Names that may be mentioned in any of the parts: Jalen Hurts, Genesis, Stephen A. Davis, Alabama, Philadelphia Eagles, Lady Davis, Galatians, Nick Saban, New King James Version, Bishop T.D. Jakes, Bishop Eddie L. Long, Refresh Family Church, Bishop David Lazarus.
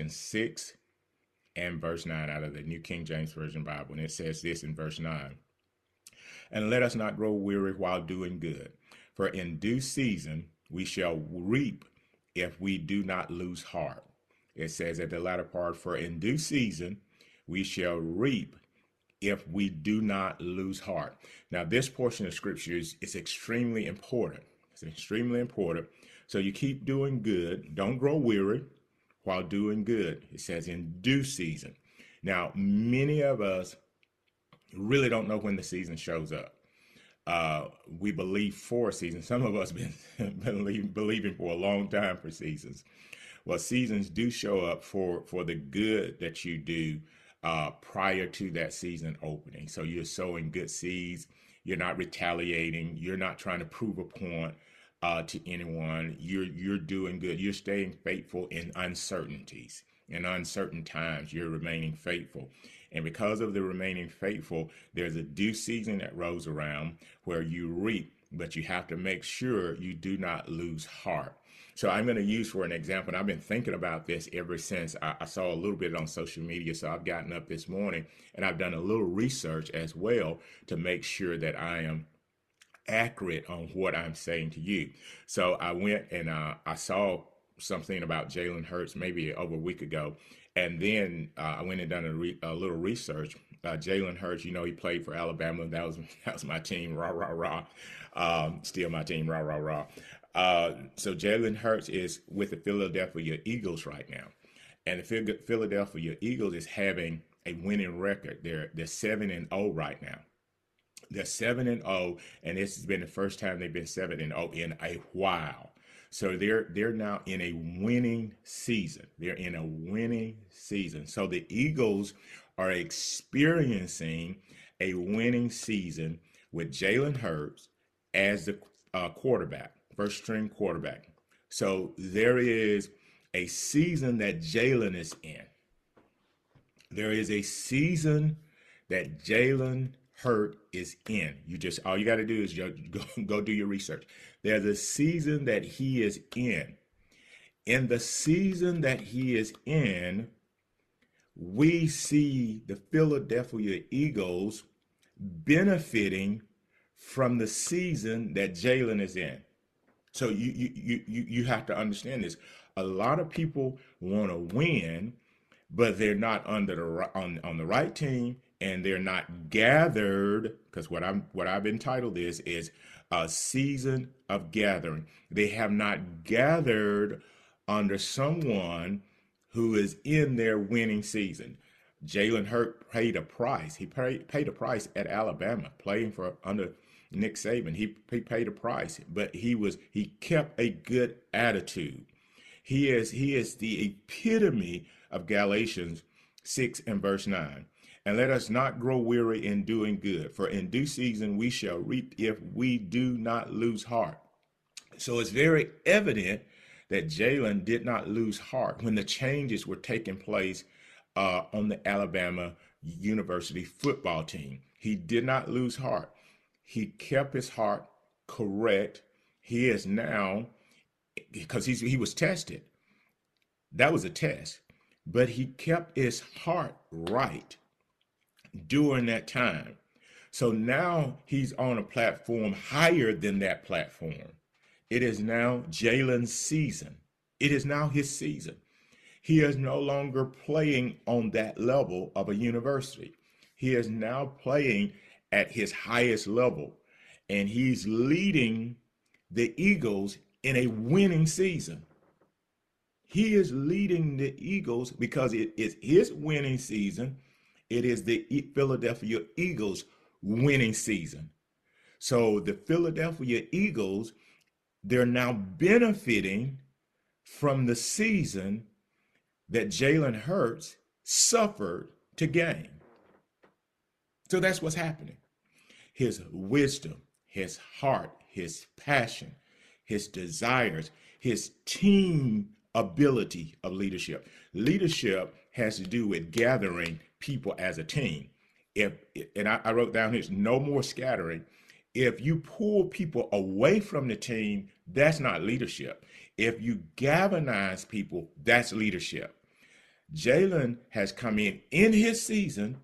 Galatians 6 and verse 9 out of the New King James Version Bible. And it says this in verse 9, "And let us not grow weary while doing good, for in due season we shall reap if we do not lose heart." It says at the latter part, "For in due season we shall reap if we do not lose heart." Now, this portion of scripture is extremely important. It's extremely important. So you keep doing good. Don't grow weary while doing good. It says in due season. Now, many of us really don't know when the season shows up. We believe for a season. Some of us have been believing for a long time for seasons. Well, seasons do show up for the good that you do prior to that season opening. So you're sowing good seeds. You're not retaliating. You're not trying to prove a point to anyone. You're doing good. You're staying faithful in uncertainties. In uncertain times, you're remaining faithful. And because of the remaining faithful, there's a due season that rolls around where you reap, but you have to make sure you do not lose heart. So I'm going to use for an example, and I've been thinking about this ever since I saw a little bit on social media. So I've gotten up this morning and I've done a little research as well to make sure that I am accurate on what I'm saying to you. So I went and I saw something about Jalen Hurts maybe over a week ago. And then I went and done a little research. Jalen Hurts, you know, he played for Alabama. That was my team, rah, rah, rah. Still my team, rah, rah, rah. So Jalen Hurts is with the Philadelphia Eagles right now. And the Philadelphia Eagles is having a winning record. They're 7-0 right now. They're 7-0, and this has been the first time they've been 7-0 in a while. So they're now in a winning season. They're in a winning season. So the Eagles are experiencing a winning season with Jalen Hurts as the quarterback, first string quarterback. So there is a season that Jalen is in. There is a season that Jalen Hurt is in. You just, all you got to do is go do your research. There's a season that he is in. In the season that he is in, we see the Philadelphia Eagles benefiting from the season that Jalen is in. So you have to understand this. A lot of people want to win, but they're not on the right team. And they're not gathered, because what I've entitled this is a season of gathering. They have not gathered under someone who is in their winning season. Jalen Hurt paid a price. He paid a price at Alabama, playing for under Nick Saban. He paid a price, but he kept a good attitude. He is the epitome of Galatians 6 and verse 9. "And let us not grow weary in doing good, for in due season we shall reap if we do not lose heart." So it's very evident that Jalen did not lose heart when the changes were taking place on the Alabama University football team. He did not lose heart. He kept his heart correct. He is now, because he was tested. That was a test. But he kept his heart right during that time. So now he's on a platform higher than that platform. It is now Jalen's season. It is now his season. He is no longer playing on that level of a university. He is now playing at his highest level, and he's leading the Eagles in a winning season. He is leading the Eagles because it is his winning season. It is the Philadelphia Eagles winning season. So the Philadelphia Eagles, they're now benefiting from the season that Jalen Hurts suffered to gain. So that's what's happening. His wisdom, his heart, his passion, his desires, his team ability of leadership. Leadership has to do with gathering people as a team. I wrote down here, no more scattering. If you pull people away from the team, that's not leadership. If you galvanize people, that's leadership. Jalen has come in his season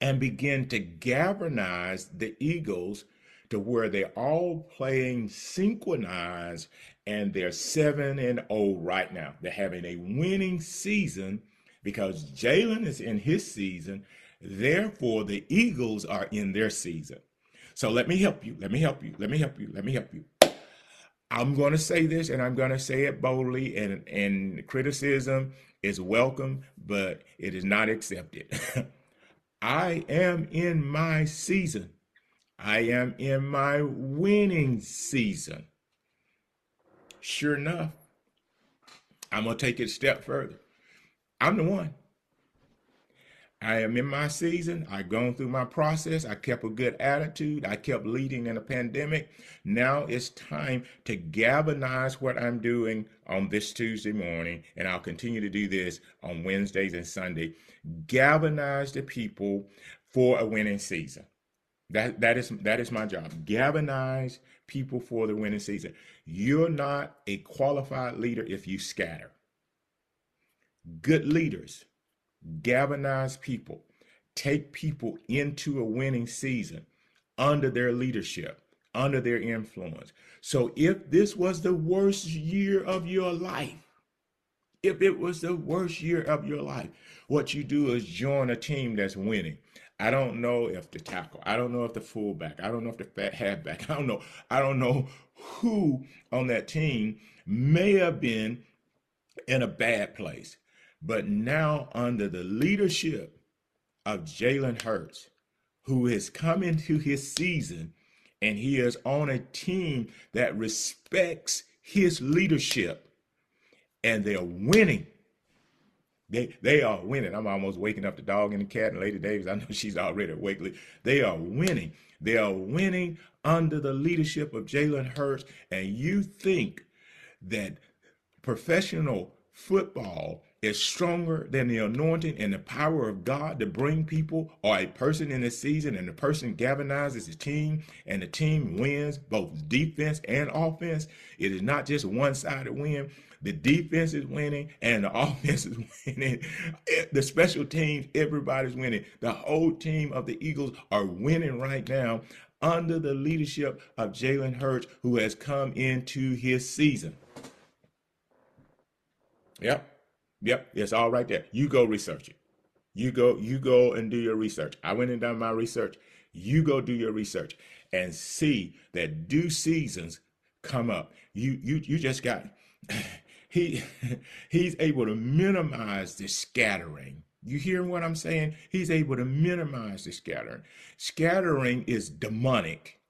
and begin to galvanize the Eagles to where they're all playing synchronized, and they're 7-0 right now. They're having a winning season because Jalen is in his season. Therefore, the Eagles are in their season. So let me help you. Let me help you. Let me help you. Let me help you. I'm going to say this, and I'm going to say it boldly, and criticism is welcome, but it is not accepted. I am in my season. I am in my winning season. Sure enough, I'm going to take it a step further. I'm the one. I am in my season. I've gone through my process. I kept a good attitude. I kept leading in a pandemic. Now it's time to galvanize what I'm doing on this Tuesday morning, and I'll continue to do this on Wednesdays and Sunday. Galvanize the people for a winning season. That is my job. Galvanize people for the winning season. You're not a qualified leader if you scatter. Good leaders galvanize people, take people into a winning season under their leadership, under their influence. So if this was the worst year of your life, if it was the worst year of your life, what you do is join a team that's winning. I don't know if the tackle, I don't know if the fullback, I don't know if the fat halfback, I don't know who on that team may have been in a bad place. But now under the leadership of Jalen Hurts, who has come into his season, and he is on a team that respects his leadership, and they're winning. They are winning. I'm almost waking up the dog and the cat, and Lady Davis, I know she's already awake. They are winning. They are winning under the leadership of Jalen Hurts, and you think that professional football is stronger than the anointing and the power of God to bring people or a person in this season, and the person galvanizes the team and the team wins both defense and offense. It is not just one-sided win. The defense is winning and the offense is winning. The special teams, everybody's winning. The whole team of the Eagles are winning right now under the leadership of Jalen Hurts, who has come into his season. Yep, it's all right there. You go research it. You go and do your research. I went and done my research. You go do your research and see that due seasons come up. You just got he's able to minimize the scattering. You hearing what I'm saying? He's able to minimize the scattering. Scattering is demonic.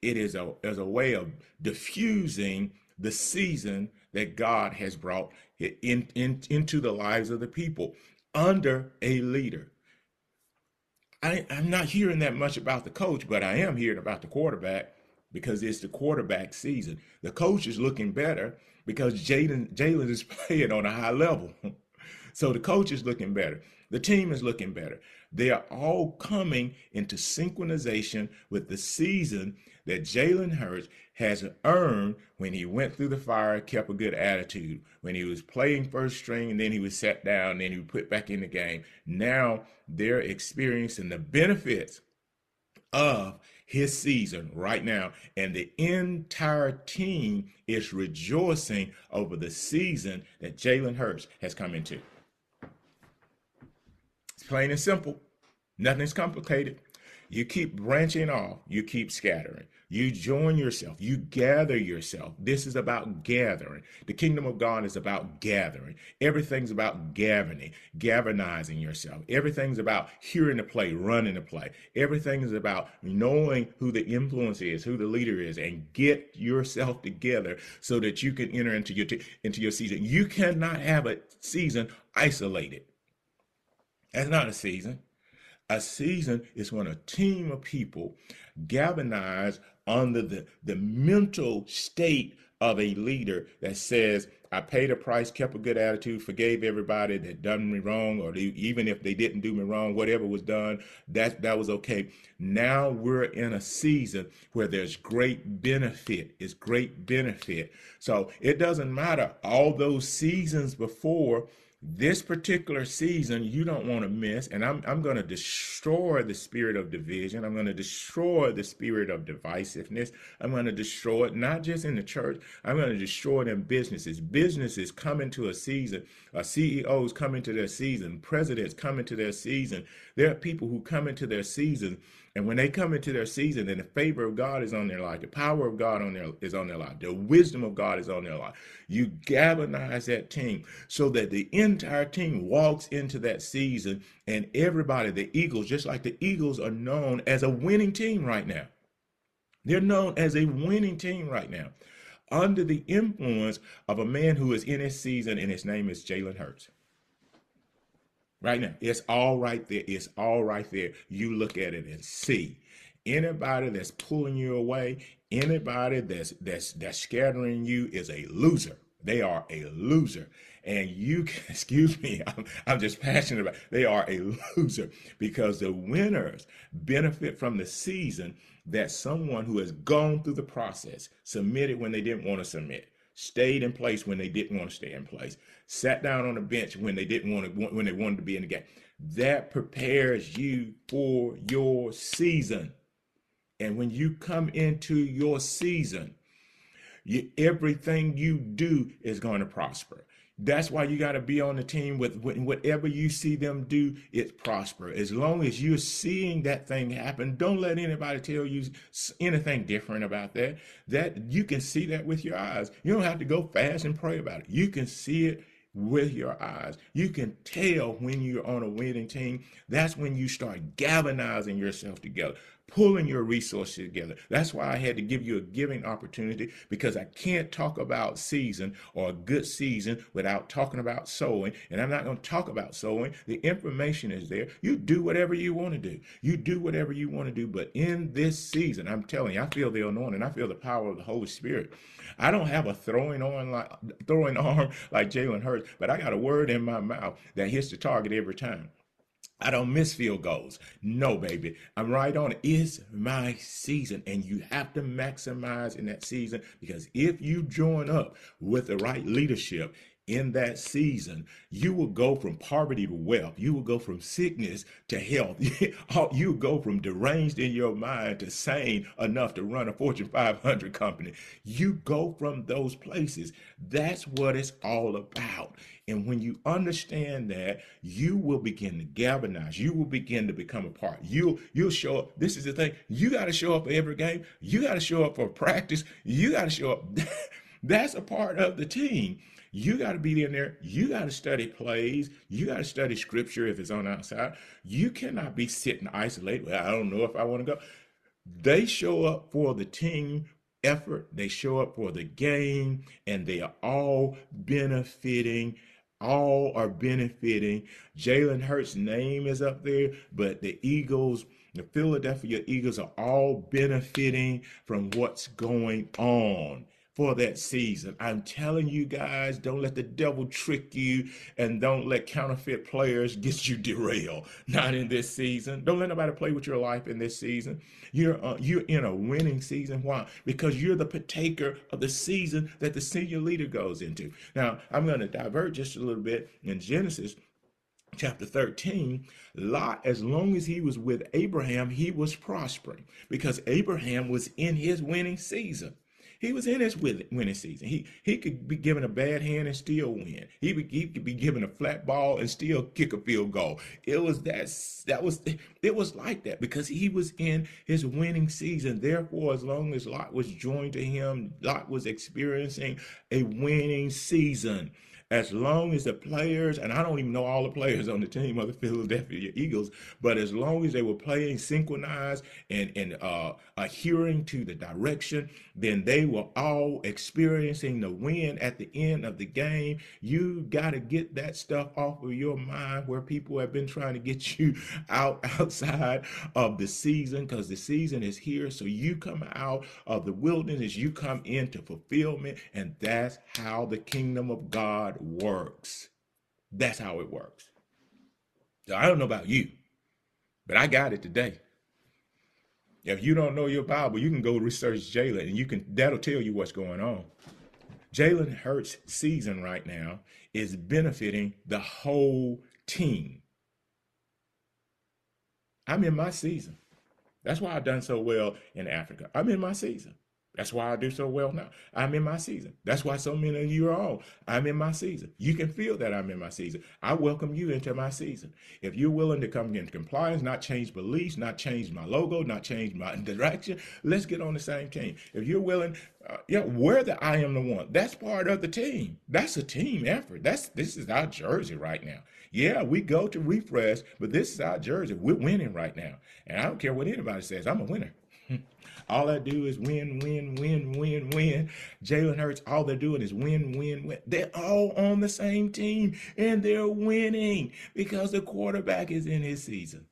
It is a way of diffusing the season that God has brought into the lives of the people under a leader. I'm not hearing that much about the coach, but I am hearing about the quarterback because it's the quarterback season. The coach is looking better because Jalen is playing on a high level. So the coach is looking better. The team is looking better. They are all coming into synchronization with the season that Jalen Hurts has earned when he went through the fire, kept a good attitude, when he was playing first string, and then he was sat down, and then he was put back in the game. Now they're experiencing the benefits of his season right now, and the entire team is rejoicing over the season that Jalen Hurts has come into. It's plain and simple. Nothing's complicated. You keep branching off. You keep scattering. You join yourself. You gather yourself. This is about gathering. The kingdom of God is about gathering. Everything's about gathering, galvanizing yourself. Everything's about hearing the play, running the play. Everything is about knowing who the influence is, who the leader is, and get yourself together so that you can enter into your season. You cannot have a season isolated. That's not a season. A season is when a team of people galvanize under the mental state of a leader that says, I paid a price, kept a good attitude, forgave everybody that done me wrong, or even if they didn't do me wrong, whatever was done, that was okay. Now we're in a season where there's great benefit. It's great benefit. So it doesn't matter all those seasons before This particular season, you don't want to miss, and I'm going to destroy the spirit of division. I'm going to destroy the spirit of divisiveness. I'm going to destroy it, not just in the church. I'm going to destroy it in businesses. Businesses come into a season. CEOs come into their season. Presidents come into their season. There are people who come into their season, and when they come into their season, then the favor of God is on their life. The power of God is on their life. The wisdom of God is on their life. You galvanize that team so that the entire team walks into that season, and everybody, the Eagles, just like the Eagles are known as a winning team right now. They're known as a winning team right now under the influence of a man who is in his season, and his name is Jalen Hurts. Right now, it's all right there. It's all right there. You look at it and see. Anybody that's pulling you away, anybody that's scattering you is a loser. They are a loser. And you can, excuse me, I'm just passionate about it. They are a loser because the winners benefit from the season that someone who has gone through the process, submitted when they didn't want to submit, stayed in place when they didn't want to stay in place, sat down on the bench when they didn't want to, when they wanted to be in the game. That prepares you for your season. And when you come into your season, everything you do is going to prosper. That's why you got to be on the team with whatever you see them do, it's prosper. As long as you're seeing that thing happen, don't let anybody tell you anything different about that. That you can see that with your eyes. You don't have to go fast and pray about it. You can see it with your eyes. You can tell when you're on a winning team. That's when you start galvanizing yourself together, pulling your resources together. That's why I had to give you a giving opportunity, because I can't talk about season or a good season without talking about sowing. And I'm not going to talk about sowing. The information is there. You do whatever you want to do. You do whatever you want to do. But in this season, I'm telling you, I feel the anointing. I feel the power of the Holy Spirit. I don't have a throwing arm like Jalen Hurts, but I got a word in my mouth that hits the target every time. I don't miss field goals. No, baby. I'm right on it. It's my season, and you have to maximize in that season, because if you join up with the right leadership in that season, you will go from poverty to wealth. You will go from sickness to health. You go from deranged in your mind to sane enough to run a Fortune 500 company. You go from those places. That's what it's all about. And when you understand that, you will begin to galvanize. You will begin to become a part. You'll show up. This is the thing. You got to show up for every game. You got to show up for practice. You got to show up. That's a part of the team. You got to be in there. You got to study plays. You got to study scripture if it's on outside. You cannot be sitting isolated. Well, I don't know if I want to go. They show up for the team effort. They show up for the game, and they are all benefiting. All are benefiting. Jalen Hurts' name is up there, but the Eagles, the Philadelphia Eagles, are all benefiting from what's going on for that season. I'm telling you guys, don't let the devil trick you, and don't let counterfeit players get you derailed. Not in this season. Don't let nobody play with your life in this season. You're in a winning season. Why? Because you're the partaker of the season that the senior leader goes into. Now, I'm going to divert just a little bit. In Genesis chapter 13, Lot, as long as he was with Abraham, he was prospering, because Abraham was in his winning season. He was in his winning season. He could be given a bad hand and still win. He could be given a flat ball and still kick a field goal. It was like that, because he was in his winning season. Therefore, as long as Lot was joined to him, Lot was experiencing a winning season. As long as the players, and I don't even know all the players on the team of the Philadelphia Eagles, but as long as they were playing synchronized and adhering to the direction, then they were all experiencing the win at the end of the game. You got to get that stuff off of your mind, where people have been trying to get you outside of the season, because the season is here. So you come out of the wilderness, you come into fulfillment, and that's how the kingdom of God works. That's how it works. So I don't know about you, but I got it today. If you don't know your Bible, you can go research Jalen, and that'll tell you what's going on. Jalen Hurts' season right now is benefiting the whole team. I'm in my season. That's why I've done so well in Africa. I'm in my season. That's why I do so well now. I'm in my season. That's why so many of you are on. I'm in my season. You can feel that I'm in my season. I welcome you into my season. If you're willing to come into compliance, not change beliefs, not change my logo, not change my direction, let's get on the same team. If you're willing, wear the I am the one. That's part of the team. That's a team effort. This is our jersey right now. Yeah, we go to Refresh, but this is our jersey. We're winning right now. And I don't care what anybody says. I'm a winner. All I do is win, win, win, win, win. Jalen Hurts, all they're doing is win, win, win. They're all on the same team, and they're winning because the quarterback is in his season.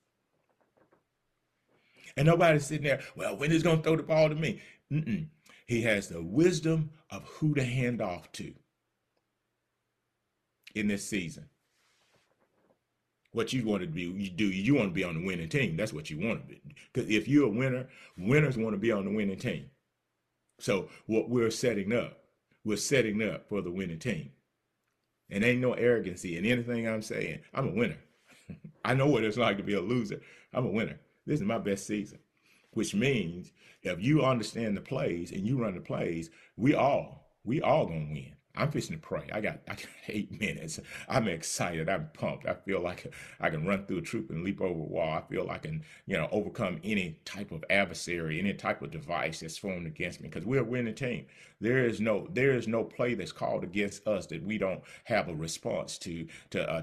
And nobody's sitting there, well, when is going to throw the ball to me? Mm-mm. He has the wisdom of who to hand off to in this season. What you want to be, you want to be on the winning team. That's what you want to be. Because if you're a winner, winners want to be on the winning team. So what we're setting up for the winning team. And ain't no arrogancy in anything I'm saying. I'm a winner. I know what it's like to be a loser. I'm a winner. This is my best season. Which means if you understand the plays and you run the plays, we all going to win. I'm fishing to pray. I got 8 minutes. I'm excited. I'm pumped. I feel like I can run through a troop and leap over a wall. I feel like I can, overcome any type of adversary, any type of device that's formed against me, because we're a winning team. There is no play that's called against us that we don't have a response to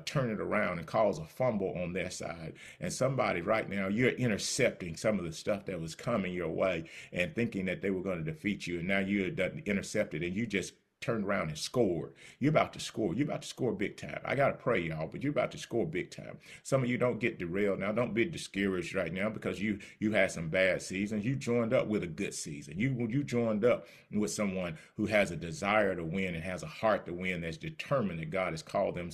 turn it around and cause a fumble on their side. And somebody right now, you're intercepting some of the stuff that was coming your way and thinking that they were going to defeat you. And now you're intercepted and you just turned around and scored. You're about to score. You're about to score big time. I got to pray, y'all, but you're about to score big time. Some of you don't get derailed now. Don't be discouraged right now because you had some bad seasons. You joined up with a good season. You joined up with someone who has a desire to win and has a heart to win, that's determined that God has called them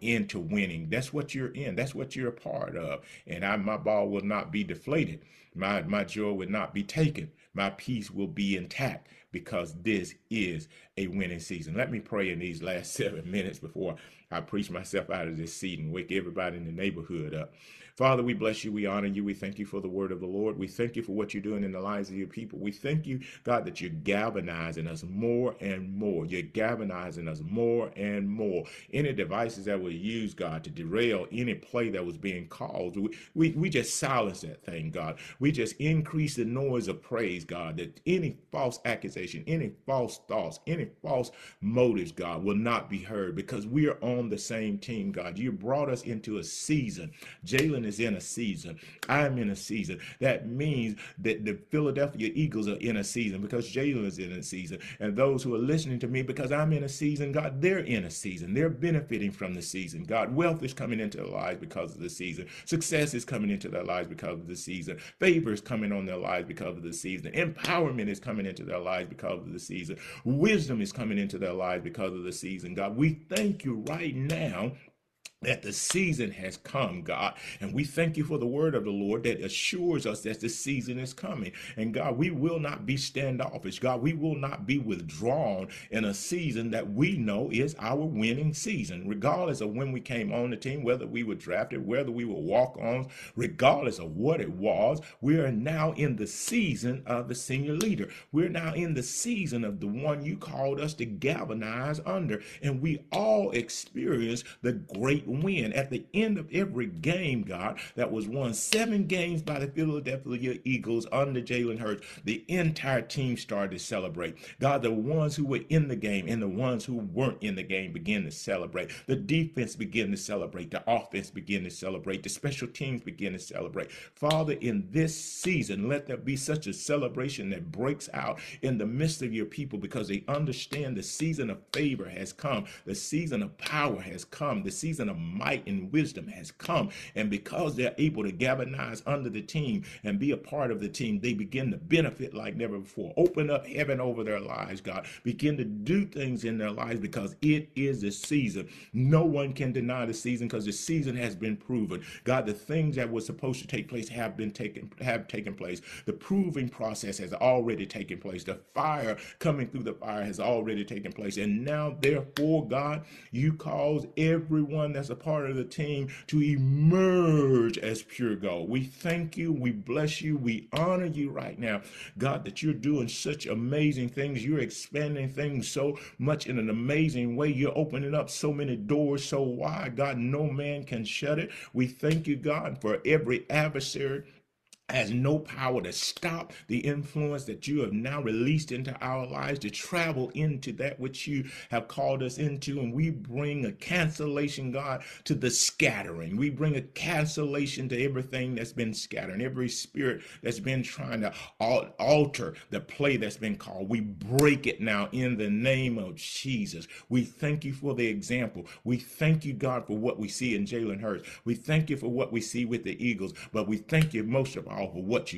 into winning. That's what you're in. That's what you're a part of. And my ball will not be deflated. My joy will not be taken. My peace will be intact, because this is a winning season. Let me pray in these last 7 minutes before I preach myself out of this seat and wake everybody in the neighborhood up. Father, we bless you. We honor you. We thank you for the word of the Lord. We thank you for what you're doing in the lives of your people. We thank you, God, that you're galvanizing us more and more. You're galvanizing us more and more. Any devices that were used, God, to derail any play that was being called, we just silence that thing, God. We just increase the noise of praise, God, that any false accusation, any false thoughts, any false motives, God, will not be heard, because we are on the same team, God. You brought us into a season. Jalen is in a season. I'm in a season. That means that the Philadelphia Eagles are in a season because Jalen is in a season. And those who are listening to me, because I'm in a season, God, they're in a season. They're benefiting from the season, God. Wealth is coming into their lives because of the season. Success is coming into their lives because of the season. Favor is coming on their lives because of the season. Empowerment is coming into their lives because of the season. Wisdom is coming into their lives because of the season. God, we thank you right now that the season has come, God. And we thank you for the word of the Lord that assures us that the season is coming. And God, we will not be standoffish. God, we will not be withdrawn in a season that we know is our winning season, regardless of when we came on the team, whether we were drafted, whether we were walk-ons, regardless of what it was. We are now in the season of the senior leader. We're now in the season of the one you called us to galvanize under. And we all experience the great win at the end of every game, God, that was won 7 games by the Philadelphia Eagles under Jalen Hurts. The entire team started to celebrate. God, the ones who were in the game and the ones who weren't in the game began to celebrate. The defense began to celebrate. The offense began to celebrate. The special teams began to celebrate. Father, in this season, let there be such a celebration that breaks out in the midst of your people, because they understand the season of favor has come. The season of power has come. The season of of might and wisdom has come. And because they're able to galvanize under the team and be a part of the team, they begin to benefit like never before. Open up heaven over their lives, God. Begin to do things in their lives, because it is a season. No one can deny the season, because the season has been proven. God, the things that were supposed to take place have taken place. The proving process has already taken place. The fire, coming through the fire, has already taken place. And now, therefore, God, you cause everyone that's a part of the team to emerge as pure gold. We thank you. We bless you. We honor you right now, God, that you're doing such amazing things. You're expanding things so much in an amazing way. You're opening up so many doors so wide, God, no man can shut it. We thank you, God, for every adversary has no power to stop the influence that you have now released into our lives to travel into that which you have called us into. And we bring a cancellation, God, to the scattering. We bring a cancellation to everything that's been scattered, every spirit that's been trying to alter the play that's been called. We break it now in the name of Jesus. We thank you for the example. We thank you, God, for what we see in Jalen Hurts. We thank you for what we see with the Eagles, but we thank you most of all for what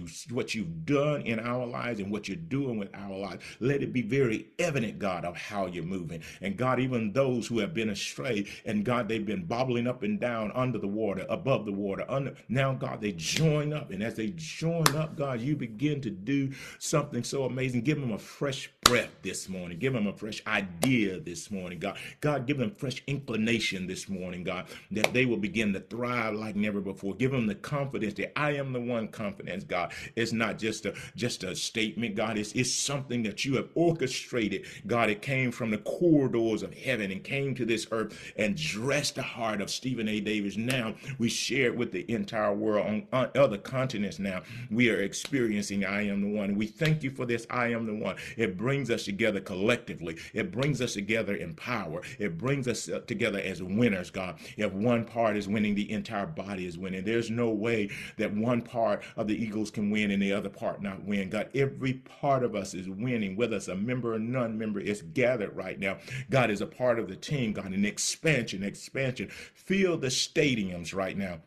you've done in our lives and what you're doing with our lives. Let it be very evident, God, of how you're moving. And God, even those who have been astray, and God, they've been bobbling up and down, under the water, above the water, now, God, they join up. And as they join up, God, you begin to do something so amazing. Give them a fresh breath this morning. Give them a fresh idea this morning, God. God, give them fresh inclination this morning, God, that they will begin to thrive like never before. Give them the confidence that I am the one confidence, God. It's not just a statement, God. It's something that you have orchestrated, God. It came from the corridors of heaven and came to this earth and dressed the heart of Stephen A. Davis. Now we share it with the entire world on other continents. Now we are experiencing I am the one. We thank you for this I am the one. It brings us together collectively. It brings us together in power. It brings us together as winners, God. If one part is winning, the entire body is winning. There's no way that one part of the Eagles can win and the other part not win. God, every part of us is winning, whether it's a member or non-member. It's gathered right now. God is a part of the team, God, an expansion. Fill the stadiums right now.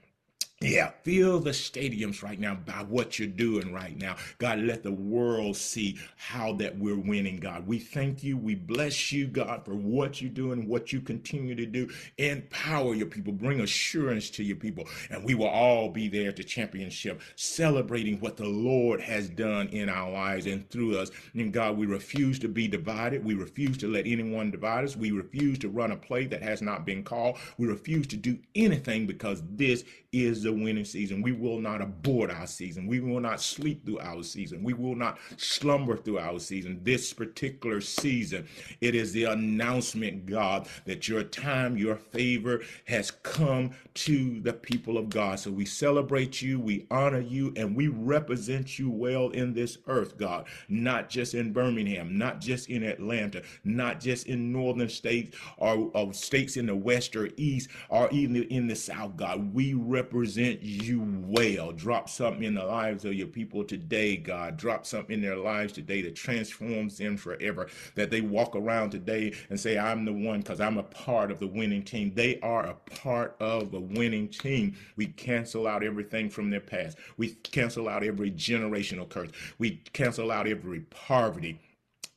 Yeah, fill the stadiums right now by what you're doing right now. God, let the world see how that we're winning, God. We thank you. We bless you, God, for what you do and what you continue to do. Empower your people. Bring assurance to your people. And we will all be there at the championship, celebrating what the Lord has done in our lives and through us. And God, we refuse to be divided. We refuse to let anyone divide us. We refuse to run a play that has not been called. We refuse to do anything, because this is the winning season. We will not abort our season. We will not sleep through our season. We will not slumber through our season. This particular season, it is the announcement, God, that your time, your favor has come to the people of God. So we celebrate you, we honor you, and we represent you well in this earth, God, not just in Birmingham, not just in Atlanta, not just in northern states or states in the west or east or even in the south, God. We represent you well. Drop something in the lives of your people today, God. Drop something in their lives today that transforms them forever, that they walk around today and say, I'm the one, because I'm a part of the winning team. They are a part of a winning team. We cancel out everything from their past. We cancel out every generational curse. We cancel out every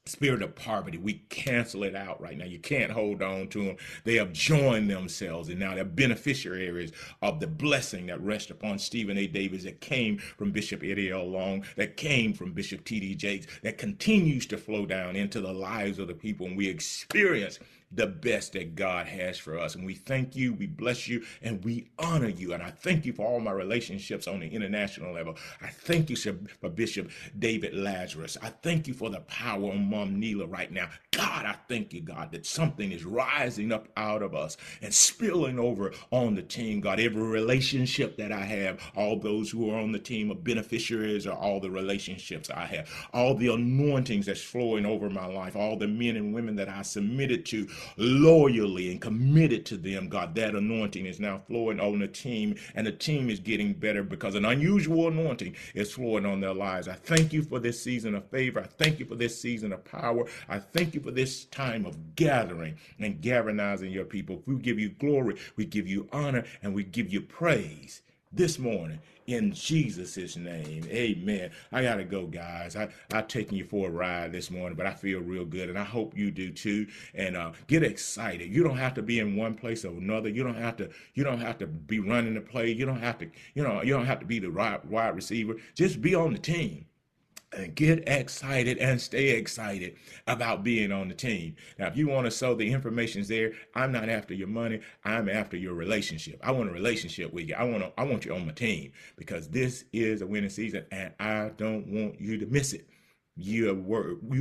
spirit of poverty. We cancel it out right now. You can't hold on to them. They have joined themselves, and now they're beneficiaries of the blessing that rests upon Stephen A. Davis, that came from Bishop Eddie L. Long, that came from Bishop T.D. Jakes, that continues to flow down into the lives of the people, and we experience the best that God has for us. And we thank you, we bless you, and we honor you. And I thank you for all my relationships on the international level. I thank you for Bishop David Lazarus. I thank you for the power on Mom Neela right now. God, I thank you, God, that something is rising up out of us and spilling over on the team, God. Every relationship that I have, all those who are on the team are beneficiaries of all the relationships I have, all the anointings that's flowing over my life, all the men and women that I submitted to loyally and committed to them, God, that anointing is now flowing on the team, and the team is getting better because an unusual anointing is flowing on their lives. I thank you for this season of favor. I thank you for this season of power. I thank you for this time of gathering and galvanizing your people. We give you glory, we give you honor, and we give you praise this morning. In Jesus' name, amen. I got to go, guys. I've taken you for a ride this morning, but I feel real good, and I hope you do too. And get excited. You don't have to be in one place or another. You don't have to be running the play. You don't have to be the wide receiver. Just be on the team. And get excited and stay excited about being on the team. Now, if you want to sow, the information's there. I'm not after your money. I'm after your relationship. I want a relationship with you. I want you on my team, because this is a winning season, and I don't want you to miss it. You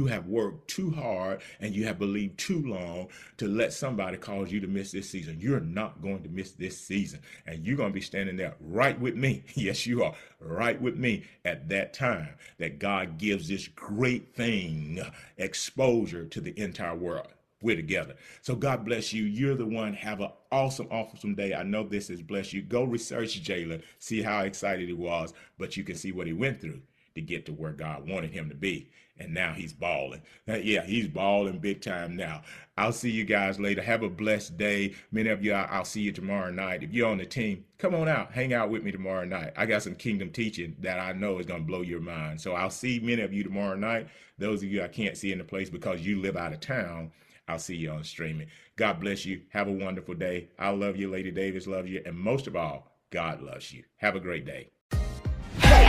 have worked too hard, and you have believed too long to let somebody cause you to miss this season. You're not going to miss this season, and you're going to be standing there right with me. Yes, you are right with me at that time that God gives this great thing, exposure to the entire world. We're together. So God bless you. You're the one. Have an awesome, awesome day. I know this has blessed you. Go research Jalen. See how excited he was, but you can see what he went through to get to where God wanted him to be. And now he's balling. Yeah, he's balling big time now. I'll see you guys later. Have a blessed day. Many of you, I'll see you tomorrow night. If you're on the team, come on out. Hang out with me tomorrow night. I got some kingdom teaching that I know is going to blow your mind. So I'll see many of you tomorrow night. Those of you I can't see in the place because you live out of town, I'll see you on streaming. God bless you. Have a wonderful day. I love you. Lady Davis loves you. And most of all, God loves you. Have a great day.